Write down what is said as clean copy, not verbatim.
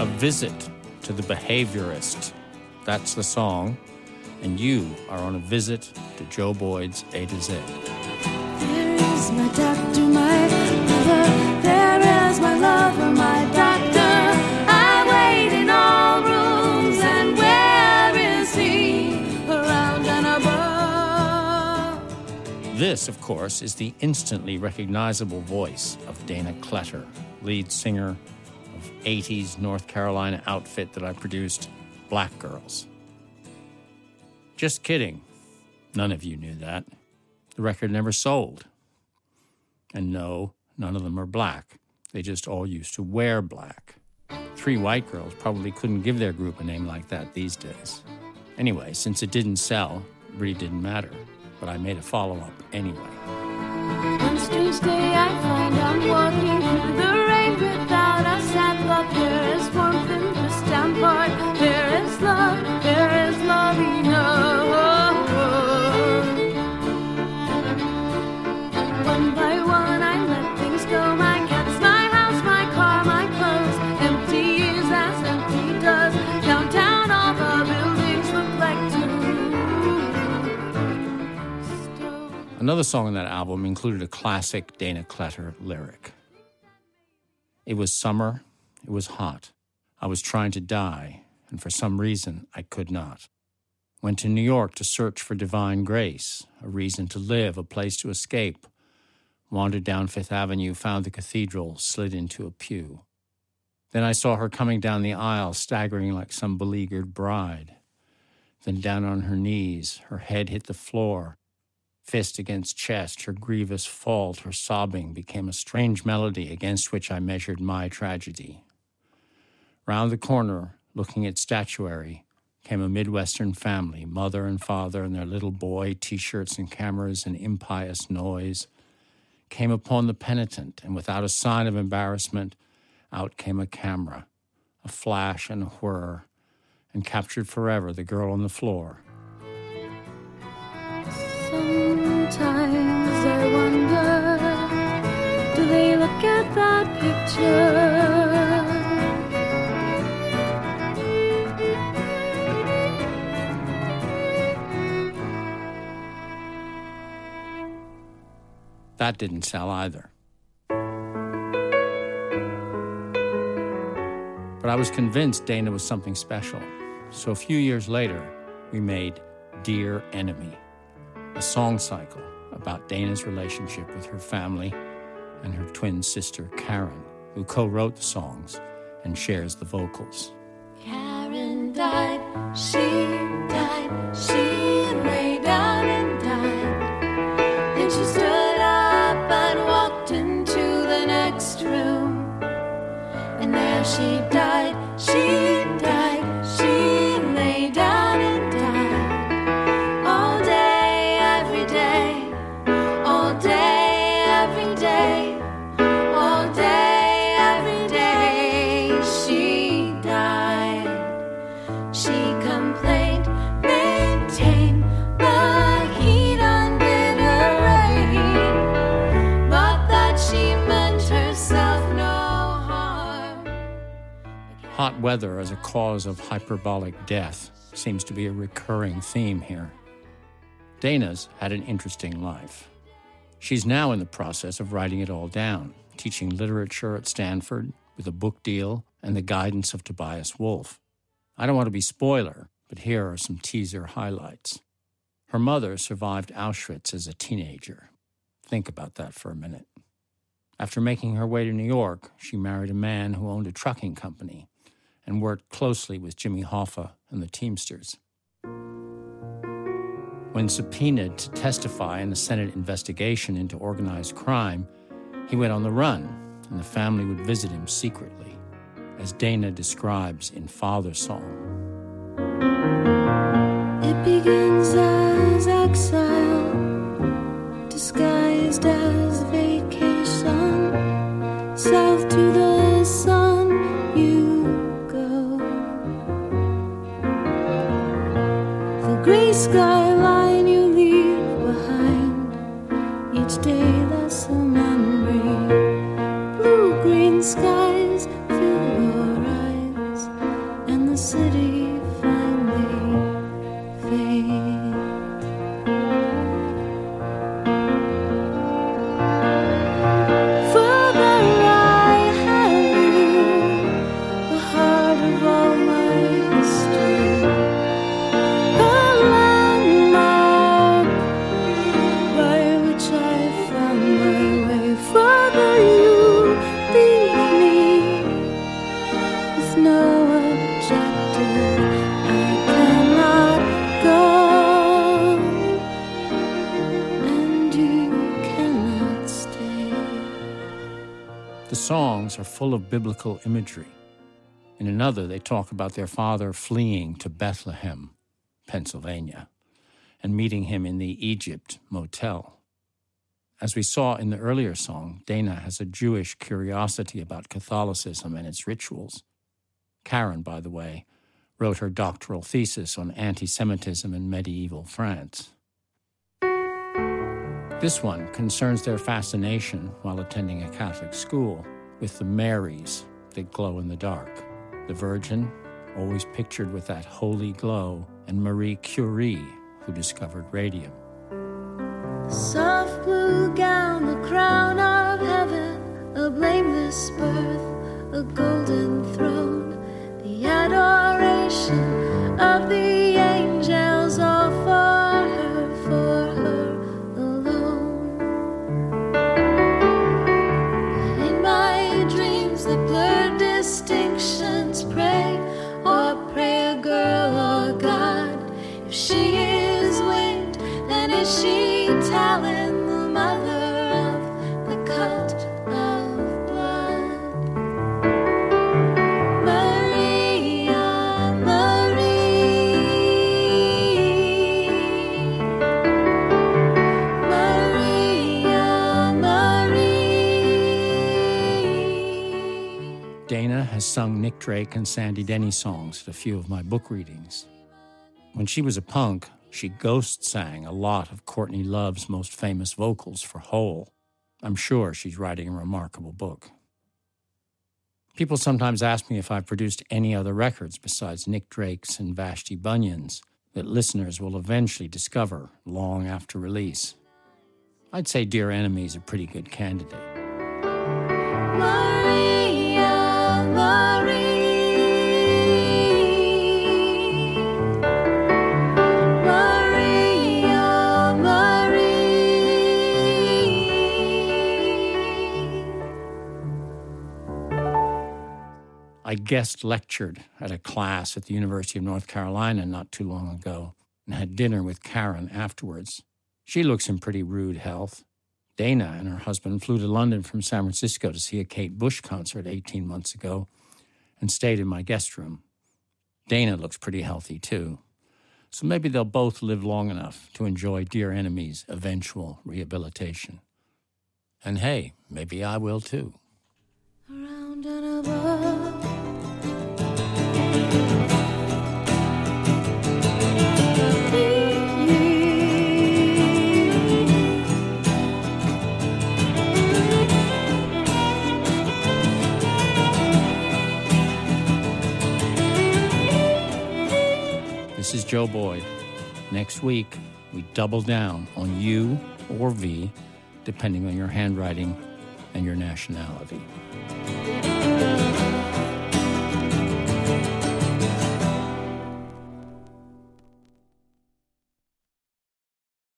A Visit to the Behaviorist. That's the song. And you are on a visit to Joe Boyd's A to Z. There is my doctor, my lover. There is my lover, my doctor. I wait in all rooms, and where is he? Around and above. This, of course, is the instantly recognizable voice of Dana Kletter, lead singer of 80s North Carolina outfit that I produced, Black Girls. Just kidding. None of you knew that. The record never sold. And no, none of them are black. They just all used to wear black. 3 white girls probably couldn't give their group a name like that these days. Anyway, since it didn't sell, it really didn't matter. But I made a follow-up anyway. Once Tuesday I find I'm walking through the rain without a sandbox. There is warmth in the standpoint. There is love enough. Another song on that album included a classic Dana Kletter lyric. It was summer, it was hot. I was trying to die, and for some reason I could not. Went to New York to search for divine grace, a reason to live, a place to escape. Wandered down Fifth Avenue, found the cathedral, slid into a pew. Then I saw her coming down the aisle, staggering like some beleaguered bride. Then down on her knees, her head hit the floor. Fist against chest, her grievous fault, her sobbing became a strange melody against which I measured my tragedy. Round the corner, looking at statuary, came a Midwestern family, mother and father and their little boy, T-shirts and cameras and impious noise. Came upon the penitent, and without a sign of embarrassment, out came a camera, a flash and a whirr, and captured forever the girl on the floor. Sometimes I wonder, do they look at that picture? That didn't sell either. But I was convinced Dana was something special. So a few years later, we made Dear Enemy, a song cycle about Dana's relationship with her family and her twin sister, Karen, who co-wrote the songs and shares the vocals. Karen died, she lay down and died. And she stood up and walked into the next room. And there she died, she lay down and died all day. Hot weather as a cause of hyperbolic death seems to be a recurring theme here. Dana's had an interesting life. She's now in the process of writing it all down, teaching literature at Stanford with a book deal and the guidance of Tobias Wolff. I don't want to be spoiler, but here are some teaser highlights. Her mother survived Auschwitz as a teenager. Think about that for a minute. After making her way to New York, she married a man who owned a trucking company and worked closely with Jimmy Hoffa and the Teamsters. When subpoenaed to testify in the Senate investigation into organized crime, he went on the run, and the family would visit him secretly, as Dana describes in Father's Song. It begins as exile, disguised as vacation, south to the sun. Gray skyline you leave behind. Each day that's a memory. Blue-green skies fill your eyes. The songs are full of biblical imagery. In another, they talk about their father fleeing to Bethlehem, Pennsylvania, and meeting him in the Egypt Motel. As we saw in the earlier song, Dana has a Jewish curiosity about Catholicism and its rituals. Karen, by the way, wrote her doctoral thesis on anti-Semitism in medieval France. This one concerns their fascination, while attending a Catholic school, with the Marys that glow in the dark. The Virgin, always pictured with that holy glow, and Marie Curie, who discovered radium. The soft blue gown, the crown of heaven, a blameless birth, a golden throne, the adoration of the angels, all for her alone. But in my dreams, the blurred distinctions, pray or prayer girl or God. If she is winged, then is she Talon, the mother of the cult of blood. Maria, Marie, Maria, Marie. Dana has sung Nick Drake and Sandy Denny songs at a few of my book readings. When she was a punk, she ghost sang a lot of Courtney Love's most famous vocals for Hole. I'm sure she's writing a remarkable book. People sometimes ask me if I've produced any other records besides Nick Drake's and Vashti Bunyan's that listeners will eventually discover long after release. I'd say Dear Enemy's a pretty good candidate. Maria, Maria. I guest lectured at a class at the University of North Carolina not too long ago and had dinner with Karen afterwards. She looks in pretty rude health. Dana and her husband flew to London from San Francisco to see a Kate Bush concert 18 months ago and stayed in my guest room. Dana looks pretty healthy too. So maybe they'll both live long enough to enjoy Dear Enemy's eventual rehabilitation. And hey, maybe I will too. Around and above. This is Joe Boyd. Next week, we double down on U or V, depending on your handwriting and your nationality.